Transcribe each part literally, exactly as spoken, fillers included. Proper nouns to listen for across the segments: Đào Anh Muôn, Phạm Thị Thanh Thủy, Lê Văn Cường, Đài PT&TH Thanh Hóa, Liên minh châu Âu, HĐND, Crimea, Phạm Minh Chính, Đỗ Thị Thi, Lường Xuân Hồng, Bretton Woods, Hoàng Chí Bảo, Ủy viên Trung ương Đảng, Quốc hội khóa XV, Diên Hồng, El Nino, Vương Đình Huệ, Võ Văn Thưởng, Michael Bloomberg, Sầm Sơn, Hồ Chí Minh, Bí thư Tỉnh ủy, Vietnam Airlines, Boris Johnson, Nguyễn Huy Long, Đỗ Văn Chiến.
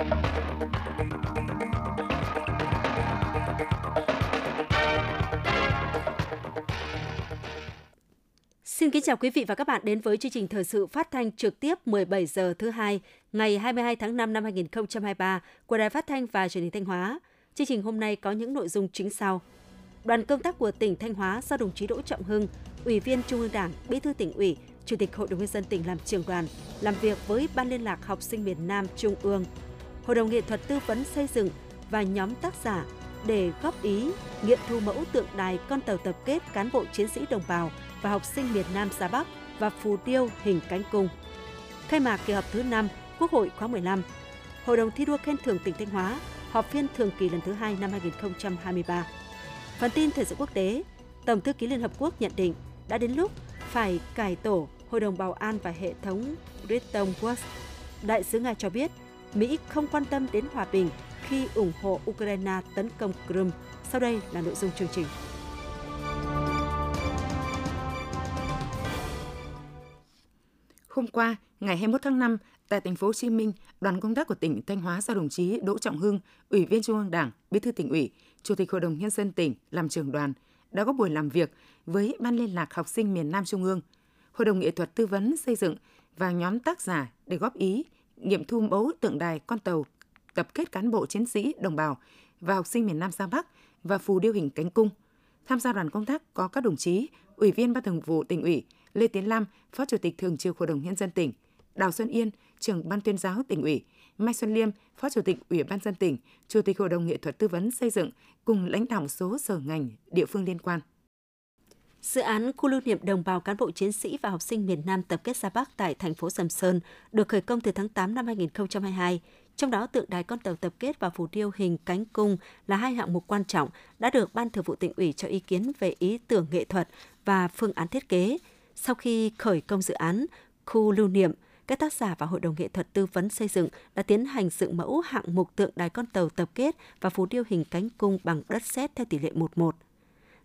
Xin kính chào quý vị và các bạn đến với chương trình thời sự phát thanh trực tiếp mười bảy giờ thứ hai ngày hai mươi hai tháng năm năm hai nghìn không trăm hai mươi ba của Đài Phát thanh và Truyền hình Thanh Hóa. Chương trình hôm nay có những nội dung chính sau. Đoàn công tác của tỉnh Thanh Hóa do đồng chí Đỗ Trọng Hưng, Ủy viên Trung ương Đảng, Bí thư Tỉnh ủy, Chủ tịch Hội đồng nhân dân tỉnh làm trưởng đoàn, làm việc với Ban liên lạc học sinh miền Nam Trung ương, Hội đồng nghệ thuật tư vấn xây dựng và nhóm tác giả để góp ý nghiệm thu mẫu tượng đài con tàu tập kết cán bộ chiến sĩ đồng bào và học sinh miền Nam ra Bắc và phù điêu hình cánh cung. Khai mạc kỳ họp thứ năm Quốc hội khóa mười lăm, Hội đồng thi đua khen thưởng tỉnh Thanh Hóa họp phiên thường kỳ lần thứ hai năm hai nghìn không trăm hai mươi ba. Phần tin thời sự quốc tế, Tổng thư ký Liên Hợp Quốc nhận định đã đến lúc phải cải tổ Hội đồng Bảo an và hệ thống Bretton Woods. Đại sứ Nga cho biết Mỹ không quan tâm đến hòa bình khi ủng hộ Ukraine tấn công Crimea. Sau đây là nội dung chương trình. Hôm qua, ngày hai mươi mốt tháng năm, tại thành phố Hồ Chí Minh, đoàn công tác của tỉnh Thanh Hóa do đồng chí Đỗ Trọng Hưng, Ủy viên Trung ương Đảng, Bí thư Tỉnh ủy, Chủ tịch Hội đồng nhân dân tỉnh làm trưởng đoàn đã có buổi làm việc với Ban liên lạc học sinh miền Nam Trung ương, Hội đồng nghệ thuật tư vấn xây dựng và nhóm tác giả để góp ý nghiệm thu mẫu tượng đài con tàu tập kết cán bộ chiến sĩ đồng bào và học sinh miền Nam ra Bắc và phù điêu hình cánh cung. Tham gia đoàn công tác có các đồng chí Ủy viên Ban Thường vụ Tỉnh ủy Lê Tiến Lâm, Phó Chủ tịch Thường trực Hội đồng nhân dân tỉnh, Đào Xuân Yên, Trưởng Ban tuyên giáo Tỉnh ủy, Mai Xuân Liêm, Phó Chủ tịch Ủy ban nhân dân tỉnh, Chủ tịch Hội đồng nghệ thuật tư vấn xây dựng cùng lãnh đạo số sở ngành địa phương liên quan. Dự án khu lưu niệm đồng bào cán bộ chiến sĩ và học sinh miền Nam tập kết ra Bắc tại thành phố Sầm Sơn được khởi công từ tháng tám năm hai nghìn không trăm hai mươi hai. Trong đó, tượng đài con tàu tập kết và phù điêu hình cánh cung là hai hạng mục quan trọng đã được Ban Thường vụ Tỉnh ủy cho ý kiến về ý tưởng nghệ thuật và phương án thiết kế. Sau khi khởi công dự án, khu lưu niệm, các tác giả và Hội đồng nghệ thuật tư vấn xây dựng đã tiến hành dựng mẫu hạng mục tượng đài con tàu tập kết và phù điêu hình cánh cung bằng đất sét theo tỷ lệ một một.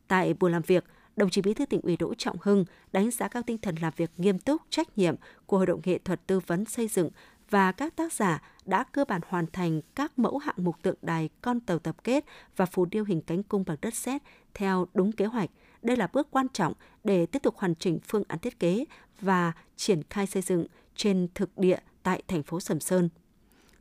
Tại buổi làm việc, đồng chí Bí thư Tỉnh ủy Đỗ Trọng Hưng đánh giá cao tinh thần làm việc nghiêm túc, trách nhiệm của Hội đồng nghệ thuật tư vấn xây dựng và các tác giả đã cơ bản hoàn thành các mẫu hạng mục tượng đài con tàu tập kết và phù điêu hình cánh cung bằng đất sét theo đúng kế hoạch. Đây là bước quan trọng để tiếp tục hoàn chỉnh phương án thiết kế và triển khai xây dựng trên thực địa tại thành phố Sầm Sơn.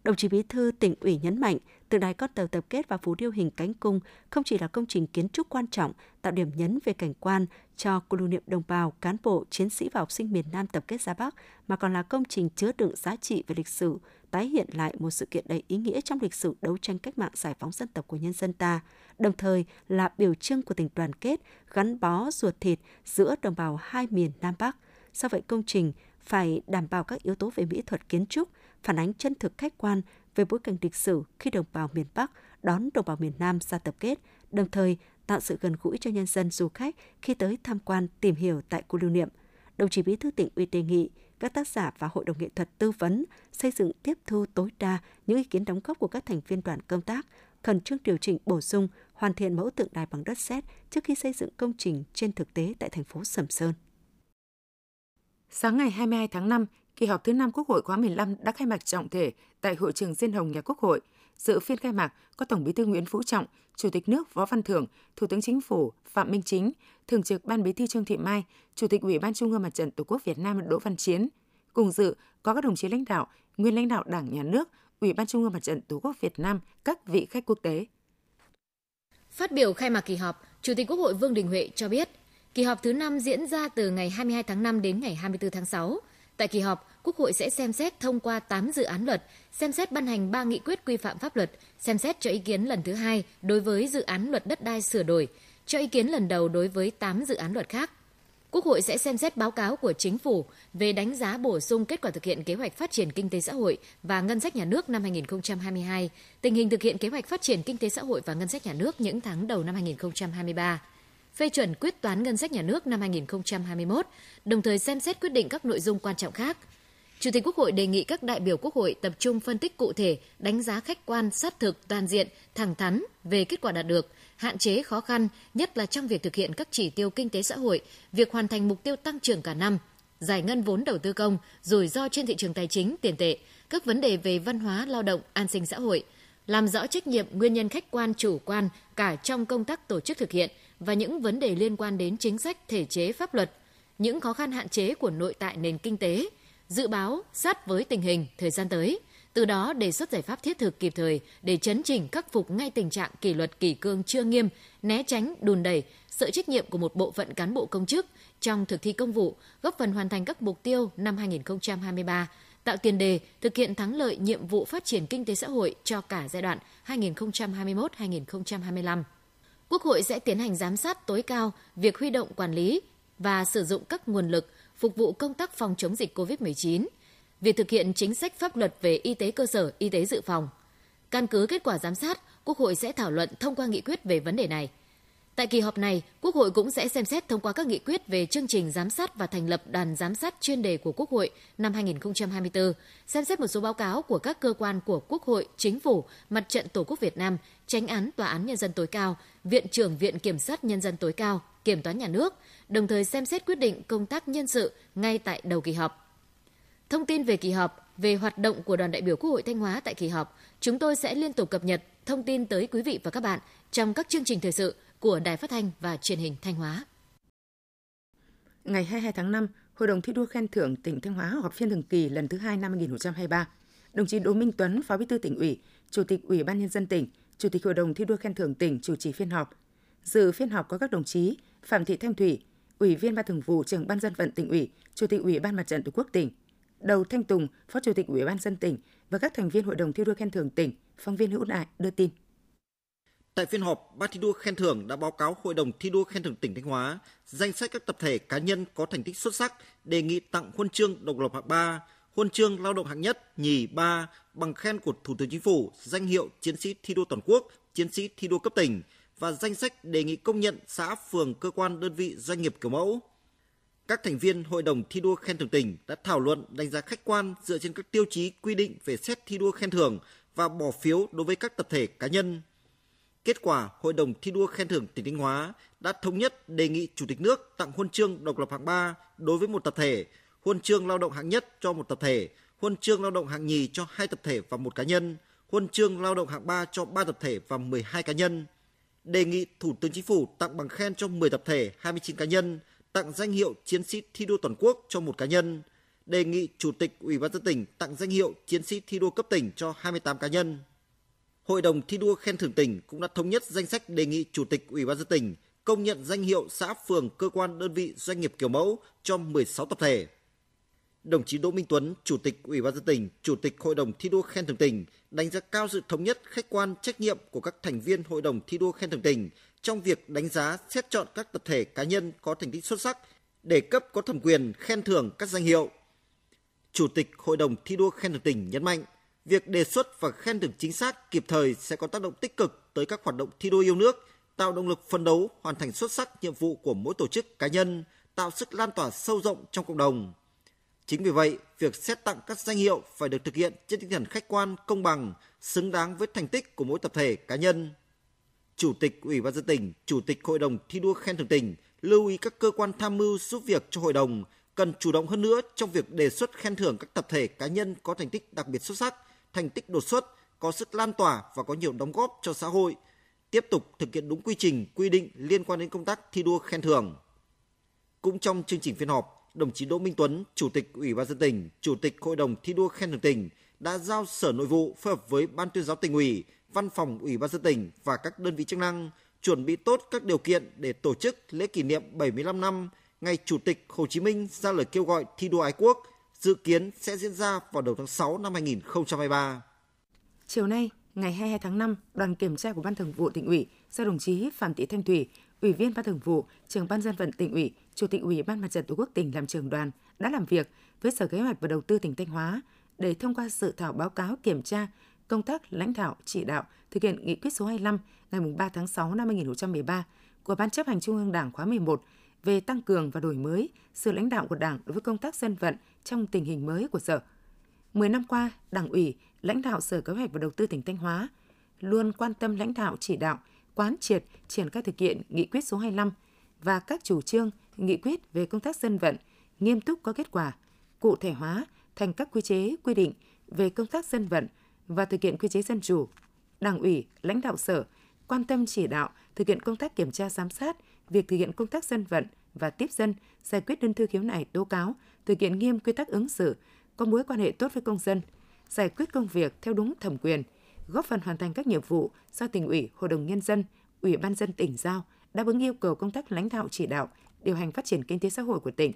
Đồng chí Bí thư Tỉnh ủy nhấn mạnh, tượng đài con tàu tập kết và phù điêu hình cánh cung không chỉ là công trình kiến trúc quan trọng, tạo điểm nhấn về cảnh quan cho khu lưu niệm đồng bào, cán bộ, chiến sĩ và học sinh miền Nam tập kết ra Bắc, mà còn là công trình chứa đựng giá trị về lịch sử, tái hiện lại một sự kiện đầy ý nghĩa trong lịch sử đấu tranh cách mạng giải phóng dân tộc của nhân dân ta, đồng thời là biểu trưng của tình đoàn kết, gắn bó ruột thịt giữa đồng bào hai miền Nam Bắc. Do vậy, công trình phải đảm bảo các yếu tố về mỹ thuật kiến trúc, phản ánh chân thực khách quan về bối cảnh lịch sử khi đồng bào miền Bắc đón đồng bào miền Nam ra tập kết, đồng thời tạo sự gần gũi cho nhân dân du khách khi tới tham quan tìm hiểu tại khu lưu niệm. Đồng chí Bí thư Tỉnh ủy đề nghị các tác giả và Hội đồng nghệ thuật tư vấn xây dựng tiếp thu tối đa những ý kiến đóng góp của các thành viên đoàn công tác, khẩn trương điều chỉnh bổ sung, hoàn thiện mẫu tượng đài bằng đất sét trước khi xây dựng công trình trên thực tế tại thành phố Sầm Sơn. Sáng ngày hai mươi hai tháng năm, kỳ họp thứ năm Quốc hội khóa mười lăm đã khai mạc trọng thể tại hội trường Diên Hồng nhà Quốc hội. Dự phiên khai mạc có Tổng Bí thư Nguyễn Phú Trọng, Chủ tịch nước Võ Văn Thưởng, Thủ tướng Chính phủ Phạm Minh Chính, Thường trực Ban Bí thư Trương Thị Mai, Chủ tịch Ủy ban Trung ương Mặt trận Tổ quốc Việt Nam Đỗ Văn Chiến. Cùng dự có các đồng chí lãnh đạo, nguyên lãnh đạo Đảng, Nhà nước, Ủy ban Trung ương Mặt trận Tổ quốc Việt Nam, các vị khách quốc tế. Phát biểu khai mạc kỳ họp, Chủ tịch Quốc hội Vương Đình Huệ cho biết, kỳ họp thứ năm diễn ra từ ngày hai mươi hai tháng năm đến ngày hai mươi tư tháng sáu. Tại kỳ họp, Quốc hội sẽ xem xét thông qua tám dự án luật, xem xét ban hành ba nghị quyết quy phạm pháp luật, xem xét cho ý kiến lần thứ hai đối với dự án luật đất đai sửa đổi, cho ý kiến lần đầu đối với tám dự án luật khác. Quốc hội sẽ xem xét báo cáo của Chính phủ về đánh giá bổ sung kết quả thực hiện kế hoạch phát triển kinh tế xã hội và ngân sách nhà nước năm hai nghìn không trăm hai mươi hai, tình hình thực hiện kế hoạch phát triển kinh tế xã hội và ngân sách nhà nước những tháng đầu năm hai nghìn không trăm hai mươi ba. Phê chuẩn quyết toán ngân sách nhà nước năm hai nghìn không trăm hai mươi mốt, đồng thời xem xét quyết định các nội dung quan trọng khác. Chủ tịch Quốc hội đề nghị các đại biểu Quốc hội tập trung phân tích cụ thể, đánh giá khách quan, sát thực, toàn diện, thẳng thắn về kết quả đạt được, hạn chế khó khăn, nhất là trong việc thực hiện các chỉ tiêu kinh tế xã hội, việc hoàn thành mục tiêu tăng trưởng cả năm, giải ngân vốn đầu tư công, rủi ro trên thị trường tài chính, tiền tệ, các vấn đề về văn hóa, lao động, an sinh xã hội, làm rõ trách nhiệm, nguyên nhân khách quan, chủ quan cả trong công tác tổ chức thực hiện và những vấn đề liên quan đến chính sách, thể chế, pháp luật, những khó khăn hạn chế của nội tại nền kinh tế, dự báo sát với tình hình thời gian tới, từ đó đề xuất giải pháp thiết thực kịp thời để chấn chỉnh khắc phục ngay tình trạng kỷ luật kỷ cương chưa nghiêm, né tránh, đùn đẩy, sợ trách nhiệm của một bộ phận cán bộ công chức trong thực thi công vụ, góp phần hoàn thành các mục tiêu năm hai không hai ba, tạo tiền đề thực hiện thắng lợi nhiệm vụ phát triển kinh tế xã hội cho cả giai đoạn hai nghìn không trăm hai mươi mốt đến hai nghìn không trăm hai mươi lăm. Quốc hội sẽ tiến hành giám sát tối cao việc huy động, quản lý và sử dụng các nguồn lực phục vụ công tác phòng chống dịch covid mười chín, việc thực hiện chính sách pháp luật về y tế cơ sở, y tế dự phòng. Căn cứ kết quả giám sát, Quốc hội sẽ thảo luận thông qua nghị quyết về vấn đề này. Tại kỳ họp này, Quốc hội cũng sẽ xem xét thông qua các nghị quyết về chương trình giám sát và thành lập đoàn giám sát chuyên đề của Quốc hội năm hai nghìn không trăm hai mươi bốn, xem xét một số báo cáo của các cơ quan của Quốc hội, Chính phủ, Mặt trận Tổ quốc Việt Nam, Chánh án Tòa án Nhân dân tối cao, Viện trưởng Viện Kiểm sát Nhân dân tối cao, Kiểm toán Nhà nước, đồng thời xem xét quyết định công tác nhân sự ngay tại đầu kỳ họp. Thông tin về kỳ họp, về hoạt động của đoàn đại biểu Quốc hội Thanh Hóa tại kỳ họp, chúng tôi sẽ liên tục cập nhật thông tin tới quý vị và các bạn trong các chương trình thời sự của Đài Phát thanh và Truyền hình Thanh Hóa. Ngày hai mươi hai tháng năm, Hội đồng thi đua khen thưởng tỉnh Thanh Hóa họp phiên thường kỳ lần thứ hai năm hai nghìn không trăm hai mươi ba. Đồng chí Đỗ Minh Tuấn, Phó Bí thư Tỉnh ủy, Chủ tịch Ủy ban Nhân dân tỉnh, Chủ tịch Hội đồng thi đua khen thưởng tỉnh chủ trì phiên họp. Dự phiên họp có các đồng chí Phạm Thị Thanh Thủy, Ủy viên Ban Thường vụ, Trưởng Ban Dân vận Tỉnh ủy, Chủ tịch Ủy ban Mặt trận Tổ quốc tỉnh, Đào Thanh Tùng, Phó Chủ tịch Ủy ban Nhân dân tỉnh và các thành viên Hội đồng thi đua khen thưởng tỉnh. Phóng viên Hữu Đại đưa tin. Tại phiên họp, Ban thi đua khen thưởng đã báo cáo Hội đồng thi đua khen thưởng tỉnh Thanh Hóa danh sách các tập thể, cá nhân có thành tích xuất sắc, đề nghị tặng huân chương độc lập hạng ba, huân chương lao động hạng nhất, nhì, ba, bằng khen của Thủ tướng Chính phủ, danh hiệu chiến sĩ thi đua toàn quốc, chiến sĩ thi đua cấp tỉnh và danh sách đề nghị công nhận xã, phường, cơ quan, đơn vị, doanh nghiệp kiểu mẫu. Các thành viên Hội đồng thi đua khen thưởng tỉnh đã thảo luận đánh giá khách quan dựa trên các tiêu chí quy định về xét thi đua khen thưởng và bỏ phiếu đối với các tập thể, cá nhân. Kết quả, Hội đồng thi đua khen thưởng tỉnh Thanh Hóa đã thống nhất đề nghị Chủ tịch nước tặng huân chương độc lập hạng ba đối với một tập thể, huân chương lao động hạng nhất cho một tập thể, huân chương lao động hạng nhì cho hai tập thể và một cá nhân, huân chương lao động hạng ba cho ba tập thể và mười hai cá nhân. Đề nghị Thủ tướng Chính phủ tặng bằng khen cho mười tập thể, hai mươi chín cá nhân, tặng danh hiệu chiến sĩ thi đua toàn quốc cho một cá nhân. Đề nghị Chủ tịch Ủy ban nhân dân tỉnh tặng danh hiệu chiến sĩ thi đua cấp tỉnh cho hai mươi tám cá nhân. Hội đồng thi đua khen thưởng tỉnh cũng đã thống nhất danh sách đề nghị Chủ tịch Ủy ban nhân dân tỉnh công nhận danh hiệu xã, phường, cơ quan, đơn vị, doanh nghiệp kiểu mẫu cho mười sáu tập thể. Đồng chí Đỗ Minh Tuấn, Chủ tịch Ủy ban nhân dân tỉnh, Chủ tịch Hội đồng thi đua khen thưởng tỉnh đánh giá cao sự thống nhất, khách quan, trách nhiệm của các thành viên Hội đồng thi đua khen thưởng tỉnh trong việc đánh giá, xét chọn các tập thể, cá nhân có thành tích xuất sắc để cấp có thẩm quyền khen thưởng các danh hiệu. Chủ tịch Hội đồng thi đua khen thưởng tỉnh nhấn mạnh, việc đề xuất và khen thưởng chính xác, kịp thời sẽ có tác động tích cực tới các hoạt động thi đua yêu nước, tạo động lực phấn đấu hoàn thành xuất sắc nhiệm vụ của mỗi tổ chức, cá nhân, tạo sức lan tỏa sâu rộng trong cộng đồng. Chính vì vậy, việc xét tặng các danh hiệu phải được thực hiện trên tinh thần khách quan, công bằng, xứng đáng với thành tích của mỗi tập thể, cá nhân. Chủ tịch Ủy ban nhân dân tỉnh, Chủ tịch Hội đồng thi đua khen thưởng tỉnh lưu ý các cơ quan tham mưu giúp việc cho hội đồng cần chủ động hơn nữa trong việc đề xuất khen thưởng các tập thể, cá nhân có thành tích đặc biệt xuất sắc, thành tích đột xuất, có sức lan tỏa và có nhiều đóng góp cho xã hội, tiếp tục thực hiện đúng quy trình, quy định liên quan đến công tác thi đua khen thưởng. Cũng trong chương trình phiên họp, đồng chí Đỗ Minh Tuấn, Chủ tịch Ủy ban nhân dân tỉnh, Chủ tịch Hội đồng thi đua khen thưởng tỉnh đã giao Sở Nội vụ phối hợp với Ban Tuyên giáo Tỉnh ủy, Văn phòng Ủy ban nhân dân tỉnh và các đơn vị chức năng chuẩn bị tốt các điều kiện để tổ chức lễ kỷ niệm bảy mươi lăm năm ngày Chủ tịch Hồ Chí Minh ra lời kêu gọi thi đua ái quốc, dự kiến sẽ diễn ra vào đầu tháng sáu năm hai nghìn không trăm hai mươi ba. Chiều nay, ngày hai mươi hai tháng năm, đoàn kiểm tra của Ban Thường vụ Tỉnh ủy do đồng chí Phạm Thị Thanh Thủy, Ủy viên Ban Thường vụ, Trưởng Ban Dân vận Tỉnh ủy, Chủ tịch Ủy ban Mặt trận Tổ quốc tỉnh làm trưởng đoàn đã làm việc với Sở Kế hoạch và Đầu tư tỉnh Thanh Hóa để thông qua dự thảo báo cáo kiểm tra công tác lãnh đạo chỉ đạo thực hiện nghị quyết số hai mươi lăm ngày ba tháng sáu năm hai nghìn không trăm mười ba của Ban Chấp hành Trung ương Đảng khóa mười một về tăng cường và đổi mới sự lãnh đạo của Đảng đối với công tác dân vận trong tình hình mới của Sở. mười năm qua, Đảng ủy, lãnh đạo Sở Kế hoạch và Đầu tư tỉnh Thanh Hóa luôn quan tâm lãnh đạo chỉ đạo, quán triệt, triển khai thực hiện nghị quyết số hai mươi lăm và các chủ trương, nghị quyết về công tác dân vận, nghiêm túc có kết quả, cụ thể hóa thành các quy chế quy định về công tác dân vận và thực hiện quy chế dân chủ. Đảng ủy, lãnh đạo sở quan tâm chỉ đạo thực hiện công tác kiểm tra giám sát, việc thực hiện công tác dân vận và tiếp dân, giải quyết đơn thư khiếu nại tố cáo, thực hiện nghiêm quy tắc ứng xử, có mối quan hệ tốt với công dân, giải quyết công việc theo đúng thẩm quyền, góp phần hoàn thành các nhiệm vụ do Tỉnh ủy, Hội đồng Nhân dân, Ủy ban nhân dân tỉnh giao, đáp ứng yêu cầu công tác lãnh đạo chỉ đạo, điều hành phát triển kinh tế xã hội của tỉnh.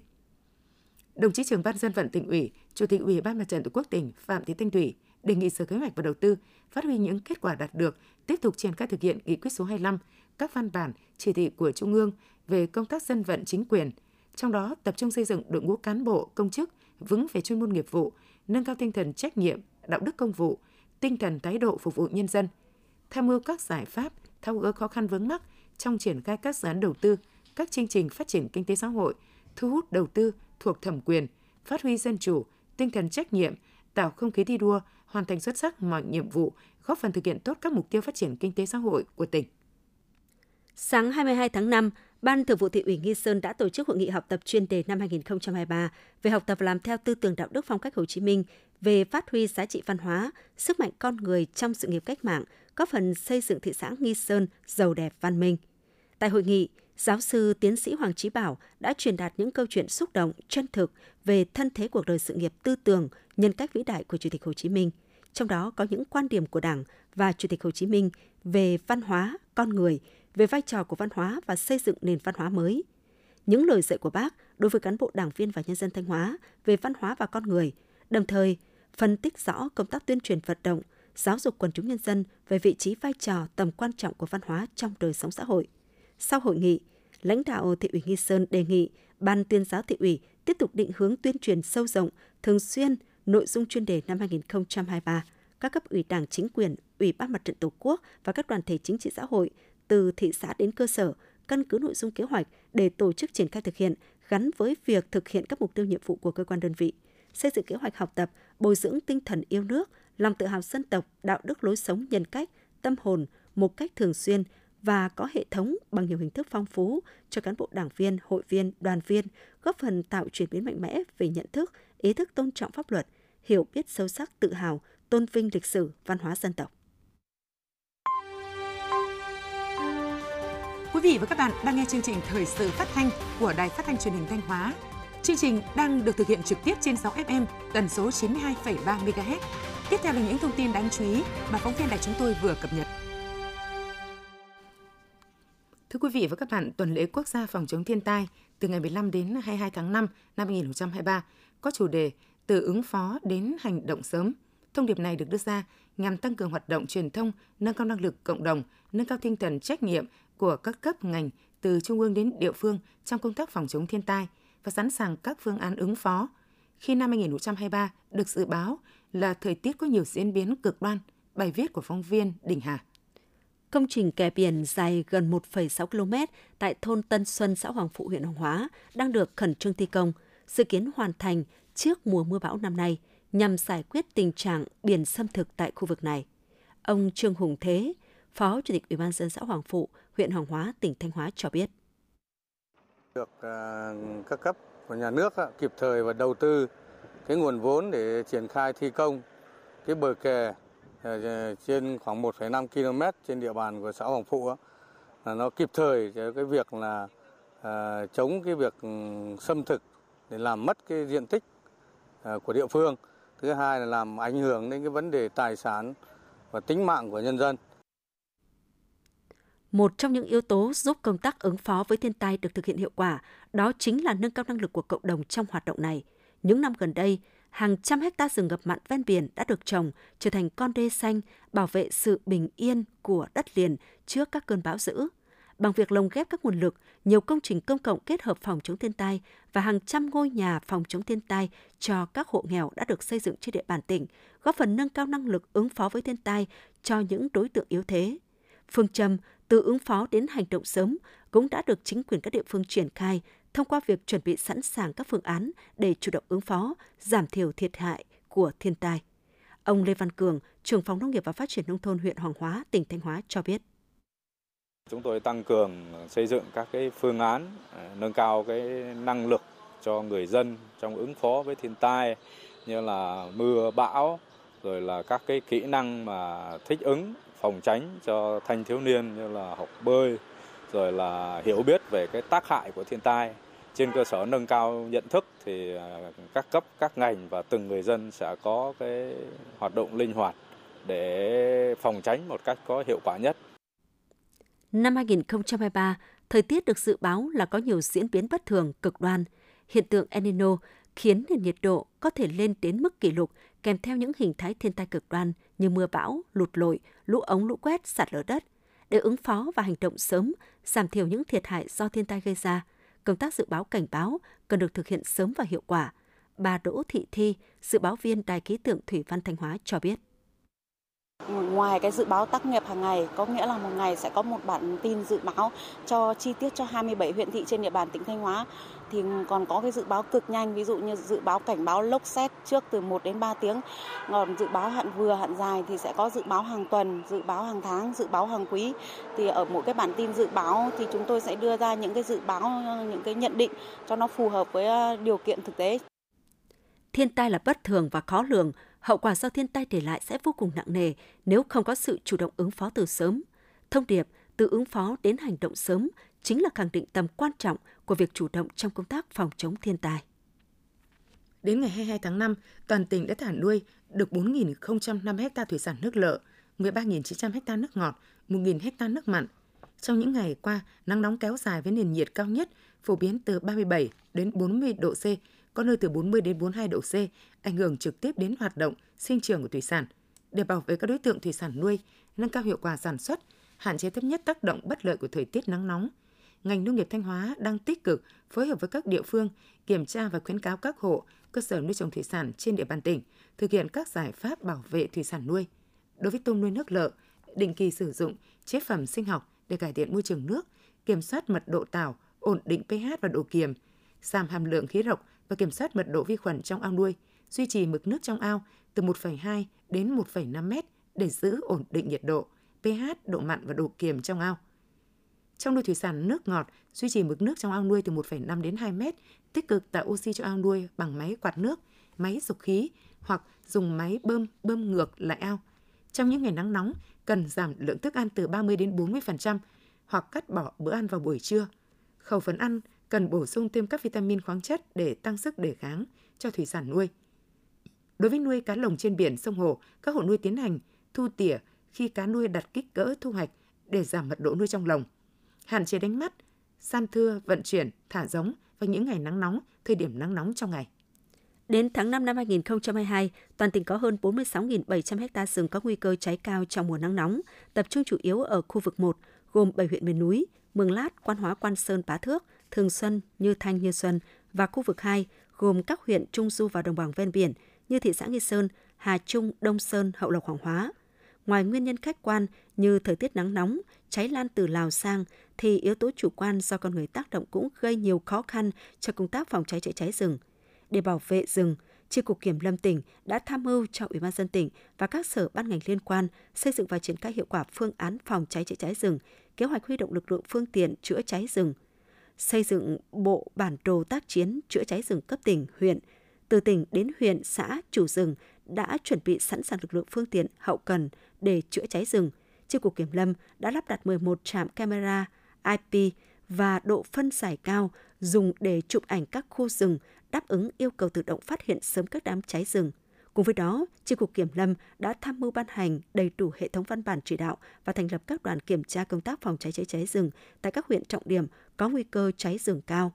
Đồng chí Trưởng ban Dân vận Tỉnh ủy, Chủ tịch Ủy ban Mặt trận Tổ quốc tỉnh Phạm Thị Thanh Thủy đề nghị Sở Kế hoạch và Đầu tư phát huy những kết quả đạt được, tiếp tục triển khai thực hiện Nghị quyết số hai mươi lăm, các văn bản, chỉ thị của Trung ương về công tác dân vận chính quyền, trong đó tập trung xây dựng đội ngũ cán bộ, công chức vững về chuyên môn nghiệp vụ, nâng cao tinh thần trách nhiệm, đạo đức công vụ, tinh thần thái độ phục vụ nhân dân, tham mưu các giải pháp tháo gỡ khó khăn vướng mắc trong triển khai các dự án đầu tư, các chương trình phát triển kinh tế xã hội, thu hút đầu tư thuộc thẩm quyền, phát huy dân chủ, tinh thần trách nhiệm, tạo không khí thi đua, hoàn thành xuất sắc mọi nhiệm vụ, góp phần thực hiện tốt các mục tiêu phát triển kinh tế xã hội của tỉnh. Sáng hai mươi hai tháng năm, Ban Thường vụ Thị ủy Nghi Sơn đã tổ chức hội nghị học tập chuyên đề năm hai không hai ba về học tập và làm theo tư tưởng đạo đức phong cách Hồ Chí Minh, về phát huy giá trị văn hóa, sức mạnh con người trong sự nghiệp cách mạng, góp phần xây dựng thị xã Nghi Sơn giàu đẹp văn minh. Tại hội nghị, giáo sư tiến sĩ Hoàng Chí Bảo đã truyền đạt những câu chuyện xúc động, chân thực về thân thế cuộc đời sự nghiệp tư tưởng, nhân cách vĩ đại của Chủ tịch Hồ Chí Minh. Trong đó có những quan điểm của Đảng và Chủ tịch Hồ Chí Minh về văn hóa, con người, về vai trò của văn hóa và xây dựng nền văn hóa mới. Những lời dạy của Bác đối với cán bộ đảng viên và nhân dân Thanh Hóa về văn hóa và con người, đồng thời phân tích rõ công tác tuyên truyền vận động, giáo dục quần chúng nhân dân về vị trí, vai trò, tầm quan trọng của văn hóa trong đời sống xã hội. Sau hội nghị, lãnh đạo Thị ủy Nghi Sơn đề nghị Ban tuyên giáo Thị ủy tiếp tục định hướng tuyên truyền sâu rộng, thường xuyên nội dung chuyên đề năm hai không hai ba, các cấp ủy Đảng, chính quyền, Ủy ban Mặt trận Tổ quốc và các đoàn thể chính trị xã hội từ thị xã đến cơ sở, căn cứ nội dung kế hoạch để tổ chức triển khai thực hiện gắn với việc thực hiện các mục tiêu nhiệm vụ của cơ quan đơn vị, xây dựng kế hoạch học tập, bồi dưỡng tinh thần yêu nước, lòng tự hào dân tộc, đạo đức lối sống nhân cách, tâm hồn một cách thường xuyên và có hệ thống bằng nhiều hình thức phong phú cho cán bộ đảng viên, hội viên, đoàn viên, góp phần tạo chuyển biến mạnh mẽ về nhận thức, ý thức tôn trọng pháp luật, hiểu biết sâu sắc, tự hào, tôn vinh lịch sử, văn hóa dân tộc. Quý vị và các bạn đang nghe chương trình Thời sự phát thanh của Đài Phát thanh Truyền hình Thanh Hóa. Chương trình đang được thực hiện trực tiếp trên sóng ép em tần số chín mươi hai phẩy ba mê ga héc. Tiếp theo là những thông tin đáng chú ý mà phóng viên đài chúng tôi vừa cập nhật. Thưa quý vị và các bạn, tuần lễ quốc gia phòng chống thiên tai từ ngày mười lăm đến hai mươi hai tháng năm năm hai nghìn không trăm hai mươi ba có chủ đề từ ứng phó đến hành động sớm. Thông điệp này được đưa ra nhằm tăng cường hoạt động truyền thông, nâng cao năng lực cộng đồng, nâng cao tinh thần trách nhiệm của các cấp ngành từ trung ương đến địa phương trong công tác phòng chống thiên tai và sẵn sàng các phương án ứng phó. Khi năm hai không hai ba được dự báo là thời tiết có nhiều diễn biến cực đoan, bài viết của phóng viên Đình Hà. Công trình kè biển dài gần một phẩy sáu ki lô mét tại thôn Tân Xuân, xã Hoàng Phụ, huyện Hoàng Hóa đang được khẩn trương thi công, dự kiến hoàn thành trước mùa mưa bão năm nay nhằm giải quyết tình trạng biển xâm thực tại khu vực này. Ông Trương Hùng Thế, Phó Chủ tịch Ủy ban nhân dân xã Hoàng Phụ, huyện Hoàng Hóa, tỉnh Thanh Hóa cho biết. Được các cấp của nhà nước kịp thời và đầu tư cái nguồn vốn để triển khai thi công cái bờ kè trên khoảng một phẩy năm ki lô mét trên địa bàn của xã Hoàng Phụ, là nó kịp thời cho cái việc là chống cái việc xâm thực để làm mất cái diện tích của địa phương. Thứ hai là làm ảnh hưởng đến cái vấn đề tài sản và tính mạng của nhân dân. Một trong những yếu tố giúp công tác ứng phó với thiên tai được thực hiện hiệu quả, đó chính là nâng cao năng lực của cộng đồng trong hoạt động này. Những năm gần đây, hàng trăm hectare rừng ngập mặn ven biển đã được trồng, trở thành con đê xanh, bảo vệ sự bình yên của đất liền trước các cơn bão dữ. Bằng việc lồng ghép các nguồn lực, nhiều công trình công cộng kết hợp phòng chống thiên tai và hàng trăm ngôi nhà phòng chống thiên tai cho các hộ nghèo đã được xây dựng trên địa bàn tỉnh, góp phần nâng cao năng lực ứng phó với thiên tai cho những đối tượng yếu thế. Phương châm từ ứng phó đến hành động sớm cũng đã được chính quyền các địa phương triển khai thông qua việc chuẩn bị sẵn sàng các phương án để chủ động ứng phó, giảm thiểu thiệt hại của thiên tai. Ông Lê Văn Cường, trưởng phòng nông nghiệp và phát triển nông thôn huyện Hoàng Hóa, tỉnh Thanh Hóa cho biết. Chúng tôi tăng cường xây dựng các cái phương án, nâng cao cái năng lực cho người dân trong ứng phó với thiên tai như là mưa bão, rồi là các cái kỹ năng mà thích ứng phòng tránh cho thanh thiếu niên như là học bơi, rồi là hiểu biết về cái tác hại của thiên tai. Trên cơ sở nâng cao nhận thức thì các cấp, các ngành và từng người dân sẽ có cái hoạt động linh hoạt để phòng tránh một cách có hiệu quả nhất. Năm hai không hai ba, thời tiết được dự báo là có nhiều diễn biến bất thường, cực đoan. Hiện tượng El Nino khiến nền nhiệt độ có thể lên đến mức kỷ lục, kèm theo những hình thái thiên tai cực đoan như mưa bão, lụt lội, lũ ống, lũ quét, sạt lở đất. Để ứng phó và hành động sớm, giảm thiểu những thiệt hại do thiên tai gây ra, công tác dự báo cảnh báo cần được thực hiện sớm và hiệu quả. Bà Đỗ Thị Thi, dự báo viên Đài Khí tượng Thủy văn Thanh Hóa cho biết. Ngoài cái dự báo tác nghiệp hàng ngày, có nghĩa là một ngày sẽ có một bản tin dự báo cho chi tiết cho hai mươi bảy huyện thị trên địa bàn tỉnh Thanh Hóa, thì còn có cái dự báo cực nhanh, ví dụ như dự báo cảnh báo lốc sét trước từ một đến ba tiếng. Còn dự báo hạn vừa, hạn dài thì sẽ có dự báo hàng tuần, dự báo hàng tháng, dự báo hàng quý. Thì ở mỗi cái bản tin dự báo thì chúng tôi sẽ đưa ra những cái dự báo, những cái nhận định cho nó phù hợp với điều kiện thực tế. Thiên tai là bất thường và khó lường. Hậu quả do thiên tai để lại sẽ vô cùng nặng nề nếu không có sự chủ động ứng phó từ sớm. Thông điệp từ ứng phó đến hành động sớm chính là khẳng định tầm quan trọng của việc chủ động trong công tác phòng chống thiên tai. Đến ngày hai mươi hai tháng năm, toàn tỉnh đã thả nuôi được bốn nghìn không trăm năm mươi ha thủy sản nước lợ, mười ba nghìn chín trăm ha nước ngọt, một nghìn ha nước mặn. Trong những ngày qua, nắng nóng kéo dài với nền nhiệt cao nhất phổ biến từ ba mươi bảy đến bốn mươi độ C, có nơi từ bốn mươi đến bốn mươi hai độ C, ảnh hưởng trực tiếp đến hoạt động sinh trưởng của thủy sản. Để bảo vệ các đối tượng thủy sản nuôi, nâng cao hiệu quả sản xuất, hạn chế thấp nhất tác động bất lợi của thời tiết nắng nóng, ngành nông nghiệp Thanh Hóa đang tích cực phối hợp với các địa phương kiểm tra và khuyến cáo các hộ, cơ sở nuôi trồng thủy sản trên địa bàn tỉnh thực hiện các giải pháp bảo vệ thủy sản nuôi. Đối với tôm nuôi nước lợ, định kỳ sử dụng chế phẩm sinh học để cải thiện môi trường nước, kiểm soát mật độ tảo, ổn định pH và độ kiềm, giảm hàm lượng khí độc và kiểm soát mật độ vi khuẩn trong ao nuôi, duy trì mực nước trong ao từ một phẩy hai đến một phẩy năm mét để giữ ổn định nhiệt độ, pH, độ mặn và độ kiềm trong ao. Trong nuôi thủy sản nước ngọt, duy trì mực nước trong ao nuôi từ một phẩy năm đến hai mét, tích cực tạo oxy cho ao nuôi bằng máy quạt nước, máy dục khí hoặc dùng máy bơm bơm ngược lại ao. Trong những ngày nắng nóng, cần giảm lượng thức ăn từ ba mươi đến bốn mươi phần trăm hoặc cắt bỏ bữa ăn vào buổi trưa. Khẩu phần ăn cần bổ sung thêm các vitamin, khoáng chất để tăng sức đề kháng cho thủy sản nuôi. Đối với nuôi cá lồng trên biển, sông hồ, các hộ nuôi tiến hành thu tỉa khi cá nuôi đặt kích cỡ thu hoạch để giảm mật độ nuôi trong lồng, hạn chế đánh bắt, san thưa, vận chuyển, thả giống vào những ngày nắng nóng, thời điểm nắng nóng trong ngày. Đến tháng năm năm hai không hai hai, toàn tỉnh có hơn bốn mươi sáu nghìn bảy trăm ha rừng có nguy cơ cháy cao trong mùa nắng nóng, tập trung chủ yếu ở khu vực một, gồm bảy huyện miền núi, Mường Lát, Quan Hóa, Quan Sơn, Bá Thước, Thường Xuân, Như Thanh, Như Xuân và khu vực hai, gồm các huyện Trung Du và đồng bằng ven biển như thị xã Nghi Sơn, Hà Trung, Đông Sơn, Hậu Lộc, Hoàng Hóa. Ngoài nguyên nhân khách quan như thời tiết nắng nóng, cháy lan từ Lào sang, thì yếu tố chủ quan do con người tác động cũng gây nhiều khó khăn cho công tác phòng cháy chữa cháy rừng. Để bảo vệ rừng, Chi cục Kiểm lâm tỉnh đã tham mưu cho Ủy ban nhân dân tỉnh và các sở ban ngành liên quan xây dựng và triển khai hiệu quả phương án phòng cháy chữa cháy rừng, kế hoạch huy động lực lượng phương tiện chữa cháy rừng, xây dựng bộ bản đồ tác chiến chữa cháy rừng cấp tỉnh, huyện. Từ tỉnh đến huyện, xã, chủ rừng đã chuẩn bị sẵn sàng lực lượng phương tiện, hậu cần để chữa cháy rừng. Chi cục Kiểm lâm đã lắp đặt mười một trạm camera i pê và độ phân giải cao dùng để chụp ảnh các khu rừng, đáp ứng yêu cầu tự động phát hiện sớm các đám cháy rừng. Cùng với đó, Chi cục Kiểm lâm đã tham mưu ban hành đầy đủ hệ thống văn bản chỉ đạo và thành lập các đoàn kiểm tra công tác phòng cháy chữa cháy rừng tại các huyện trọng điểm có nguy cơ cháy rừng cao.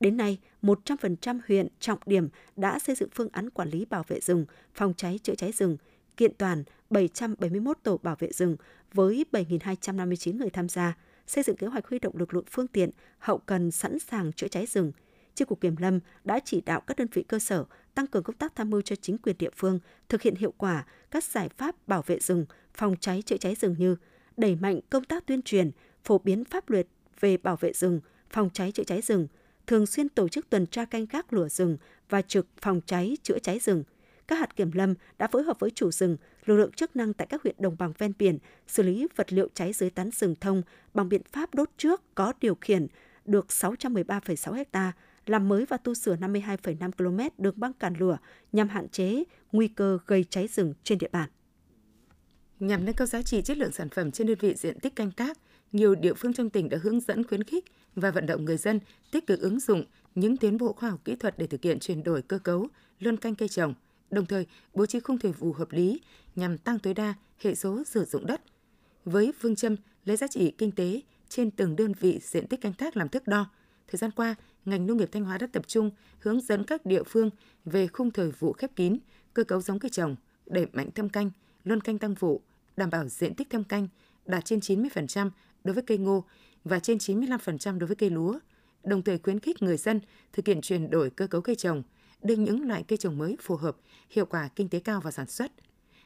Đến nay, một trăm phần trăm huyện trọng điểm đã xây dựng phương án quản lý bảo vệ rừng, phòng cháy chữa cháy rừng, kiện toàn bảy trăm bảy mươi mốt tổ bảo vệ rừng với bảy nghìn hai trăm năm mươi chín người tham gia, xây dựng kế hoạch huy động lực lượng phương tiện, hậu cần sẵn sàng chữa cháy rừng. Chi cục Kiểm lâm đã chỉ đạo các đơn vị cơ sở tăng cường công tác tham mưu cho chính quyền địa phương thực hiện hiệu quả các giải pháp bảo vệ rừng, phòng cháy chữa cháy rừng như đẩy mạnh công tác tuyên truyền, phổ biến pháp luật về bảo vệ rừng, phòng cháy chữa cháy rừng, thường xuyên tổ chức tuần tra canh gác lửa rừng và trực phòng cháy chữa cháy rừng. Các hạt kiểm lâm đã phối hợp với chủ rừng, lực lượng chức năng tại các huyện đồng bằng ven biển xử lý vật liệu cháy dưới tán rừng thông bằng biện pháp đốt trước có điều khiển được sáu trăm mười ba phẩy sáu ha, làm mới và tu sửa năm mươi hai phẩy năm ki lô mét đường băng cản lửa nhằm hạn chế nguy cơ gây cháy rừng trên địa bàn. Nhằm nâng cao giá trị chất lượng sản phẩm trên đơn vị diện tích canh tác, nhiều địa phương trong tỉnh đã hướng dẫn, khuyến khích và vận động người dân tích cực ứng dụng những tiến bộ khoa học kỹ thuật để thực hiện chuyển đổi cơ cấu, luân canh cây trồng, đồng thời bố trí khung thời vụ hợp lý nhằm tăng tối đa hệ số sử dụng đất. Với phương châm lấy giá trị kinh tế trên từng đơn vị diện tích canh tác làm thước đo, thời gian qua, ngành nông nghiệp Thanh Hóa đã tập trung hướng dẫn các địa phương về khung thời vụ khép kín, cơ cấu giống cây trồng, đẩy mạnh thâm canh, luân canh tăng vụ, đảm bảo diện tích thâm canh đạt trên chín mươi phần trăm đối với cây ngô và trên chín mươi lăm phần trăm đối với cây lúa, đồng thời khuyến khích người dân thực hiện chuyển đổi cơ cấu cây trồng, đưa những loại cây trồng mới phù hợp, hiệu quả kinh tế cao vào sản xuất.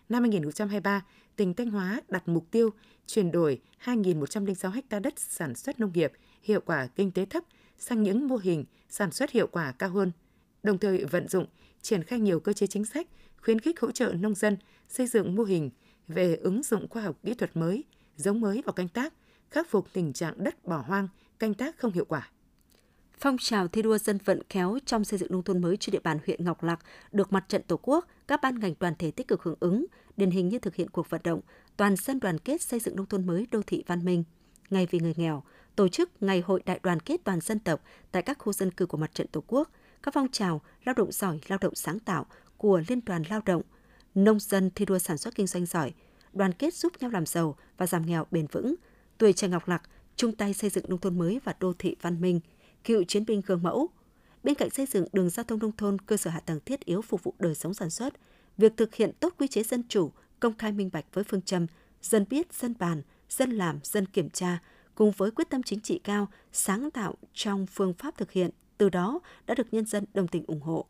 Năm hai không hai ba, tỉnh Thanh Hóa đặt mục tiêu chuyển đổi hai nghìn một trăm lẻ sáu ha đất sản xuất nông nghiệp hiệu quả kinh tế thấp sang những mô hình sản xuất hiệu quả cao hơn, đồng thời vận dụng, triển khai nhiều cơ chế chính sách, khuyến khích hỗ trợ nông dân xây dựng mô hình về ứng dụng khoa học kỹ thuật mới, giống mới vào canh tác, khắc phục tình trạng đất bỏ hoang, canh tác không hiệu quả. Phong trào thi đua dân vận khéo trong xây dựng nông thôn mới trên địa bàn huyện Ngọc Lặc được Mặt trận Tổ quốc, các ban ngành đoàn thể tích cực hưởng ứng, điển hình như thực hiện cuộc vận động toàn dân đoàn kết xây dựng nông thôn mới đô thị văn minh, ngày vì người nghèo, tổ chức ngày hội đại đoàn kết toàn dân tộc tại các khu dân cư của Mặt trận Tổ quốc, các phong trào lao động giỏi, lao động sáng tạo của Liên đoàn Lao động, nông dân thi đua sản xuất kinh doanh giỏi, đoàn kết giúp nhau làm giàu và giảm nghèo bền vững, tuổi trẻ Ngọc Lặc chung tay xây dựng nông thôn mới và đô thị văn minh, cựu chiến binh gương mẫu. Bên cạnh xây dựng đường giao thông nông thôn, cơ sở hạ tầng thiết yếu phục vụ đời sống sản xuất, việc thực hiện tốt quy chế dân chủ, công khai minh bạch với phương châm dân biết, dân bàn, dân làm, dân kiểm tra, cùng với quyết tâm chính trị cao, sáng tạo trong phương pháp thực hiện, từ đó đã được nhân dân đồng tình ủng hộ.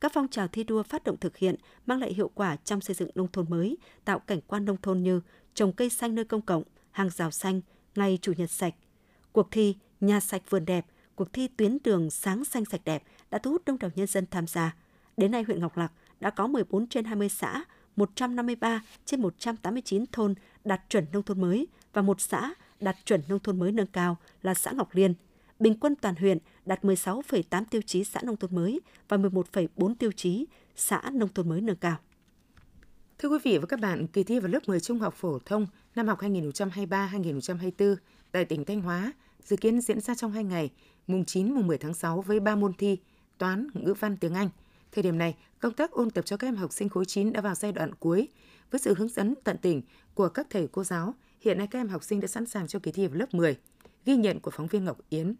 Các phong trào thi đua phát động thực hiện mang lại hiệu quả trong xây dựng nông thôn mới, tạo cảnh quan nông thôn như trồng cây xanh nơi công cộng, hàng rào xanh, ngày chủ nhật sạch, cuộc thi nhà sạch vườn đẹp, cuộc thi tuyến đường sáng xanh sạch đẹp đã thu hút đông đảo nhân dân tham gia. Đến nay, huyện Ngọc Lặc đã có mười bốn trên hai mươi xã, một trăm năm mươi ba trên một trăm tám mươi chín thôn đạt chuẩn nông thôn mới và một xã đạt chuẩn nông thôn mới nâng cao là xã Ngọc Liên. Bình quân toàn huyện đạt mười sáu phẩy tám tiêu chí xã nông thôn mới và mười một phẩy bốn tiêu chí xã nông thôn mới nâng cao. Thưa quý vị và các bạn, kỳ thi vào lớp mười trung học phổ thông năm học hai nghìn không trăm hai mươi ba hai nghìn không trăm hai mươi tư tại tỉnh Thanh Hóa dự kiến diễn ra trong hai ngày, mùng chín, mùng mười tháng sáu với ba môn thi toán, ngữ văn, tiếng Anh. Thời điểm này, công tác ôn tập cho các em học sinh khối chín đã vào giai đoạn cuối. Với sự hướng dẫn tận tình của các thầy cô giáo, hiện nay các em học sinh đã sẵn sàng cho kỳ thi vào lớp mười. Ghi nhận của phóng viên Ngọc Yến.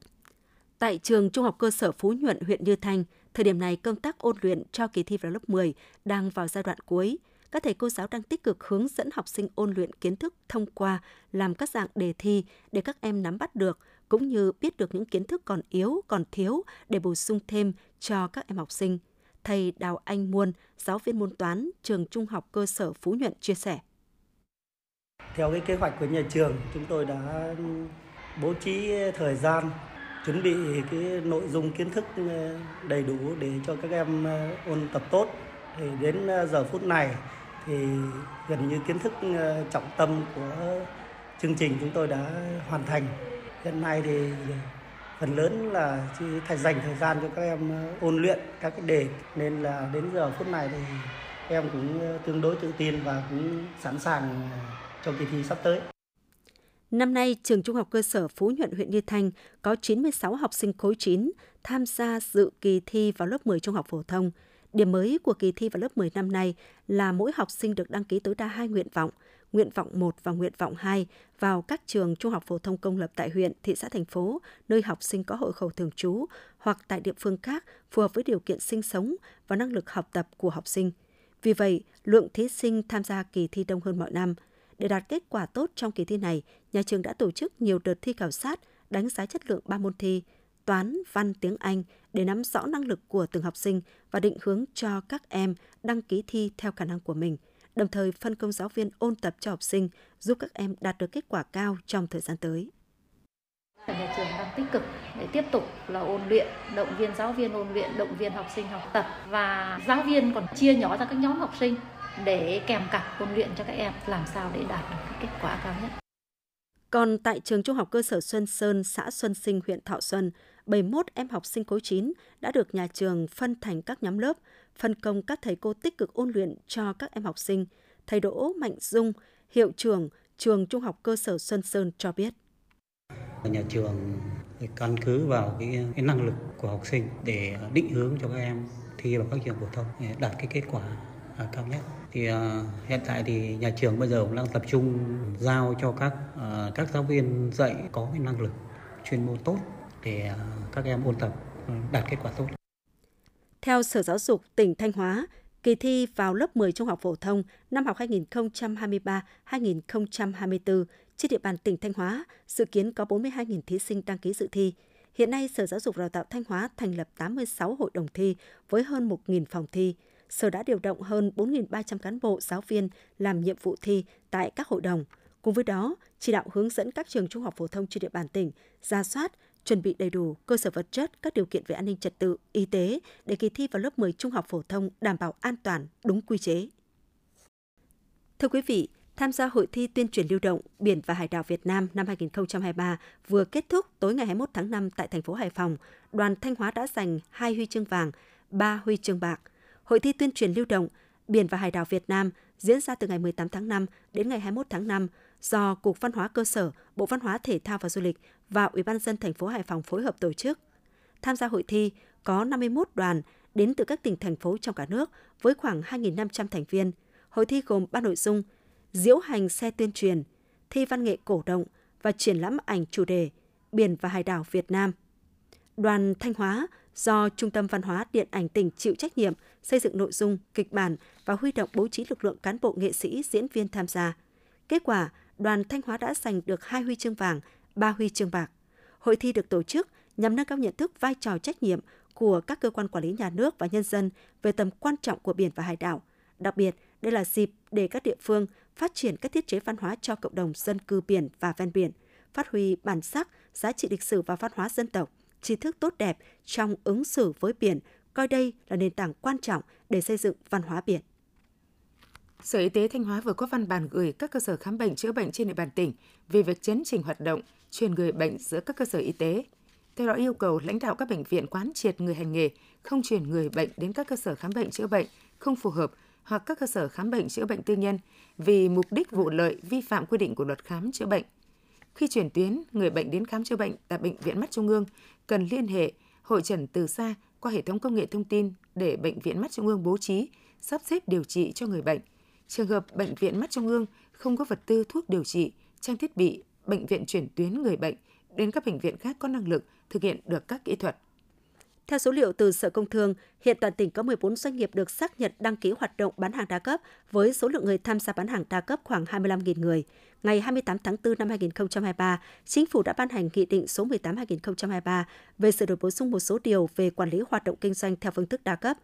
Tại trường Trung học cơ sở Phú Nhuận, huyện Như Thanh, thời điểm này công tác ôn luyện cho kỳ thi vào lớp mười đang vào giai đoạn cuối. Các thầy cô giáo đang tích cực hướng dẫn học sinh ôn luyện kiến thức thông qua làm các dạng đề thi để các em nắm bắt được, cũng như biết được những kiến thức còn yếu, còn thiếu để bổ sung thêm cho các em học sinh. Thầy Đào Anh Muôn, giáo viên môn toán, trường Trung học cơ sở Phú Nhuận chia sẻ. Theo cái kế hoạch của nhà trường, chúng tôi đã bố trí thời gian, chuẩn bị cái nội dung kiến thức đầy đủ để cho các em ôn tập tốt. Thì đến giờ phút này thì gần như kiến thức trọng tâm của chương trình chúng tôi đã hoàn thành. Hiện nay thì phần lớn là chỉ phải dành thời gian cho các em ôn luyện các cái đề, nên là đến giờ phút này thì em cũng tương đối tự tin và cũng sẵn sàng cho kỳ thi sắp tới. Năm nay, trường Trung học cơ sở Phú Nhuận, huyện Như Thanh có chín mươi sáu học sinh khối chín tham gia dự kỳ thi vào lớp mười trung học phổ thông. Điểm mới của kỳ thi vào lớp mười năm nay là mỗi học sinh được đăng ký tối đa hai nguyện vọng, nguyện vọng một và nguyện vọng hai vào các trường trung học phổ thông công lập tại huyện, thị xã, thành phố nơi học sinh có hộ khẩu thường trú hoặc tại địa phương khác phù hợp với điều kiện sinh sống và năng lực học tập của học sinh. Vì vậy, lượng thí sinh tham gia kỳ thi đông hơn mọi năm. Để đạt kết quả tốt trong kỳ thi này, nhà trường đã tổ chức nhiều đợt thi khảo sát, đánh giá chất lượng ba môn thi toán, văn, tiếng Anh để nắm rõ năng lực của từng học sinh và định hướng cho các em đăng ký thi theo khả năng của mình, đồng thời phân công giáo viên ôn tập cho học sinh, giúp các em đạt được kết quả cao trong thời gian tới. Nhà trường đang tích cực để tiếp tục là ôn luyện, động viên giáo viên ôn luyện, động viên học sinh học tập, và giáo viên còn chia nhỏ ra các nhóm học sinh để kèm cặp ôn luyện cho các em làm sao để đạt được kết quả cao nhất. Còn tại trường Trung học cơ sở Xuân Sơn, xã Xuân Sinh, huyện Thọ Xuân, bảy mươi mốt em học sinh khối chín đã được nhà trường phân thành các nhóm lớp, phân công các thầy cô tích cực ôn luyện cho các em học sinh. Thầy Đỗ Mạnh Dung, hiệu trưởng trường Trung học cơ sở Xuân Sơn cho biết. Nhà trường căn cứ vào cái, cái năng lực của học sinh để định hướng cho các em thi vào các trường phổ thông để đạt cái kết quả à, cao nhất. Thì à, hiện tại thì nhà trường bây giờ cũng đang tập trung giao cho các à, các giáo viên dạy có cái năng lực chuyên môn tốt để à, các em ôn tập đạt kết quả tốt. Theo Sở Giáo dục tỉnh Thanh Hóa, kỳ thi vào lớp mười trung học phổ thông năm học hai nghìn không trăm hai mươi ba hai nghìn không trăm hai mươi tư trên địa bàn tỉnh Thanh Hóa dự kiến có bốn mươi hai nghìn thí sinh đăng ký dự thi. Hiện nay, Sở Giáo dục Đào tạo Thanh Hóa thành lập tám mươi sáu hội đồng thi với hơn một nghìn phòng thi. Sở đã điều động hơn bốn nghìn ba trăm cán bộ, giáo viên làm nhiệm vụ thi tại các hội đồng. Cùng với đó, chỉ đạo hướng dẫn các trường trung học phổ thông trên địa bàn tỉnh, ra soát, chuẩn bị đầy đủ cơ sở vật chất, các điều kiện về an ninh trật tự, y tế để kỳ thi vào lớp mười trung học phổ thông đảm bảo an toàn, đúng quy chế. Thưa quý vị, tham gia hội thi tuyên truyền lưu động Biển và Hải đảo Việt Nam năm hai nghìn không trăm hai mươi ba vừa kết thúc tối ngày hai mươi mốt tháng năm tại thành phố Hải Phòng, đoàn Thanh Hóa đã giành hai huy chương vàng, ba huy chương bạc. Hội thi tuyên truyền lưu động Biển và Hải đảo Việt Nam diễn ra từ ngày mười tám tháng năm đến ngày hai mươi mốt tháng năm do Cục Văn hóa cơ sở, Bộ Văn hóa Thể thao và Du lịch và Ủy ban nhân dân thành phố Hải Phòng phối hợp tổ chức. Tham gia hội thi có năm mươi mốt đoàn đến từ các tỉnh thành phố trong cả nước với khoảng hai nghìn năm trăm thành viên. Hội thi gồm ba nội dung: diễu hành xe tuyên truyền, thi văn nghệ cổ động và triển lãm ảnh chủ đề Biển và Hải đảo Việt Nam. Đoàn Thanh Hóa do Trung tâm Văn hóa Điện ảnh tỉnh chịu trách nhiệm xây dựng nội dung, kịch bản và huy động bố trí lực lượng cán bộ, nghệ sĩ, diễn viên tham gia. Kết quả, đoàn Thanh Hóa đã giành được hai huy chương vàng, ba huy chương bạc. Hội thi được tổ chức nhằm nâng cao nhận thức, vai trò, trách nhiệm của các cơ quan quản lý nhà nước và nhân dân về tầm quan trọng của biển và hải đảo. Đặc biệt, đây là dịp để các địa phương phát triển các thiết chế văn hóa cho cộng đồng dân cư biển và ven biển, phát huy bản sắc, giá trị lịch sử và văn hóa dân tộc, tri thức tốt đẹp trong ứng xử với biển, coi đây là nền tảng quan trọng để xây dựng văn hóa biển. Sở Y tế Thanh Hóa vừa có văn bản gửi các cơ sở khám bệnh chữa bệnh trên địa bàn tỉnh về việc chấn chỉnh hoạt động chuyển người bệnh giữa các cơ sở y tế. Theo đó, yêu cầu lãnh đạo các bệnh viện quán triệt người hành nghề không chuyển người bệnh đến các cơ sở khám bệnh chữa bệnh không phù hợp hoặc các cơ sở khám bệnh chữa bệnh tư nhân vì mục đích vụ lợi vi phạm quy định của Luật khám chữa bệnh. Khi chuyển tuyến, người bệnh đến khám chữa bệnh tại Bệnh viện Mắt Trung ương cần liên hệ, hội chẩn từ xa qua hệ thống công nghệ thông tin để Bệnh viện Mắt Trung ương bố trí, sắp xếp điều trị cho người bệnh. Trường hợp Bệnh viện Mắt Trung ương không có vật tư thuốc điều trị, trang thiết bị, bệnh viện chuyển tuyến người bệnh đến các bệnh viện khác có năng lực thực hiện được các kỹ thuật. Theo số liệu từ Sở Công Thương, hiện toàn tỉnh có mười bốn doanh nghiệp được xác nhận đăng ký hoạt động bán hàng đa cấp với số lượng người tham gia bán hàng đa cấp khoảng hai mươi lăm nghìn người. Ngày hai mươi tám tháng tư năm hai nghìn không trăm hai mươi ba, Chính phủ đã ban hành Nghị định số mười tám hai nghìn không trăm hai mươi ba về sửa đổi bổ sung một số điều về quản lý hoạt động kinh doanh theo phương thức đa cấp.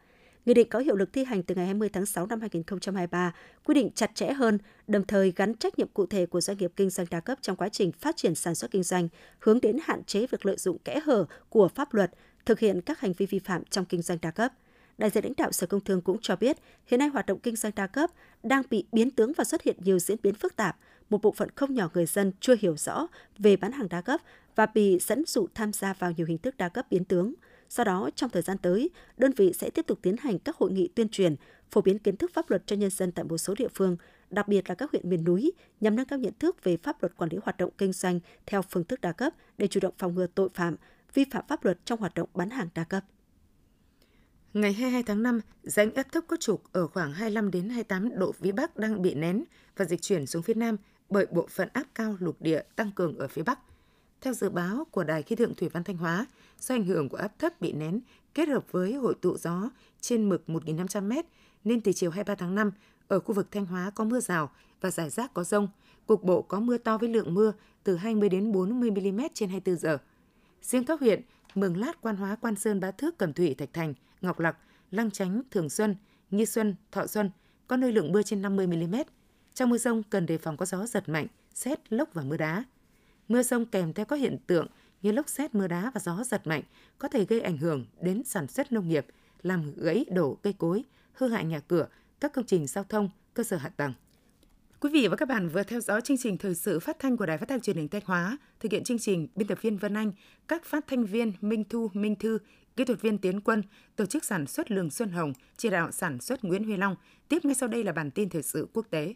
Nghị định có hiệu lực thi hành từ ngày hai mươi tháng sáu năm hai nghìn không trăm hai mươi ba, quy định chặt chẽ hơn, đồng thời gắn trách nhiệm cụ thể của doanh nghiệp kinh doanh đa cấp trong quá trình phát triển sản xuất kinh doanh, hướng đến hạn chế việc lợi dụng kẽ hở của pháp luật, thực hiện các hành vi vi phạm trong kinh doanh đa cấp. Đại diện lãnh đạo Sở Công Thương cũng cho biết, hiện nay hoạt động kinh doanh đa cấp đang bị biến tướng và xuất hiện nhiều diễn biến phức tạp. Một bộ phận không nhỏ người dân chưa hiểu rõ về bán hàng đa cấp và bị dẫn dụ tham gia vào nhiều hình thức đa cấp biến tướng. Do đó, trong thời gian tới, đơn vị sẽ tiếp tục tiến hành các hội nghị tuyên truyền, phổ biến kiến thức pháp luật cho nhân dân tại một số địa phương, đặc biệt là các huyện miền núi, nhằm nâng cao nhận thức về pháp luật quản lý hoạt động kinh doanh theo phương thức đa cấp để chủ động phòng ngừa tội phạm, vi phạm pháp luật trong hoạt động bán hàng đa cấp. Ngày hai mươi hai tháng năm, rãnh áp thấp có trục ở khoảng hai mươi lăm đến hai mươi tám độ vĩ Bắc đang bị nén và dịch chuyển xuống phía Nam bởi bộ phận áp cao lục địa tăng cường ở phía Bắc. Theo dự báo của Đài Khí tượng Thủy văn Thanh Hóa, do ảnh hưởng của áp thấp bị nén kết hợp với hội tụ gió trên mực một nghìn năm trăm mét nên từ chiều hai mươi ba tháng năm, ở khu vực Thanh Hóa có mưa rào và rải rác có dông, cục bộ có mưa to với lượng mưa từ hai mươi đến bốn mươi mi-li-mét trên hai mươi tư giờ. Riêng các huyện Mường Lát, Quan Hóa, Quan Sơn, Bá Thước, Cẩm Thủy, Thạch Thành, Ngọc Lặc, Lăng Chánh, Thường Xuân, Nghi Xuân, Thọ Xuân có nơi lượng mưa trên năm mươi mi-li-mét. Trong mưa dông cần đề phòng có gió giật mạnh, sét, lốc và mưa đá. Mưa dông kèm theo các hiện tượng như lốc sét, mưa đá và gió giật mạnh có thể gây ảnh hưởng đến sản xuất nông nghiệp, làm gãy đổ cây cối, hư hại nhà cửa, các công trình giao thông, cơ sở hạ tầng. Quý vị và các bạn vừa theo dõi chương trình thời sự phát thanh của Đài Phát thanh Truyền hình Thanh Hóa. Thực hiện chương trình, biên tập viên Vân Anh, các phát thanh viên Minh Thu, Minh Thư, kỹ thuật viên Tiến Quân, tổ chức sản xuất Lường Xuân Hồng, chỉ đạo sản xuất Nguyễn Huy Long. Tiếp ngay sau đây là bản tin thời sự quốc tế.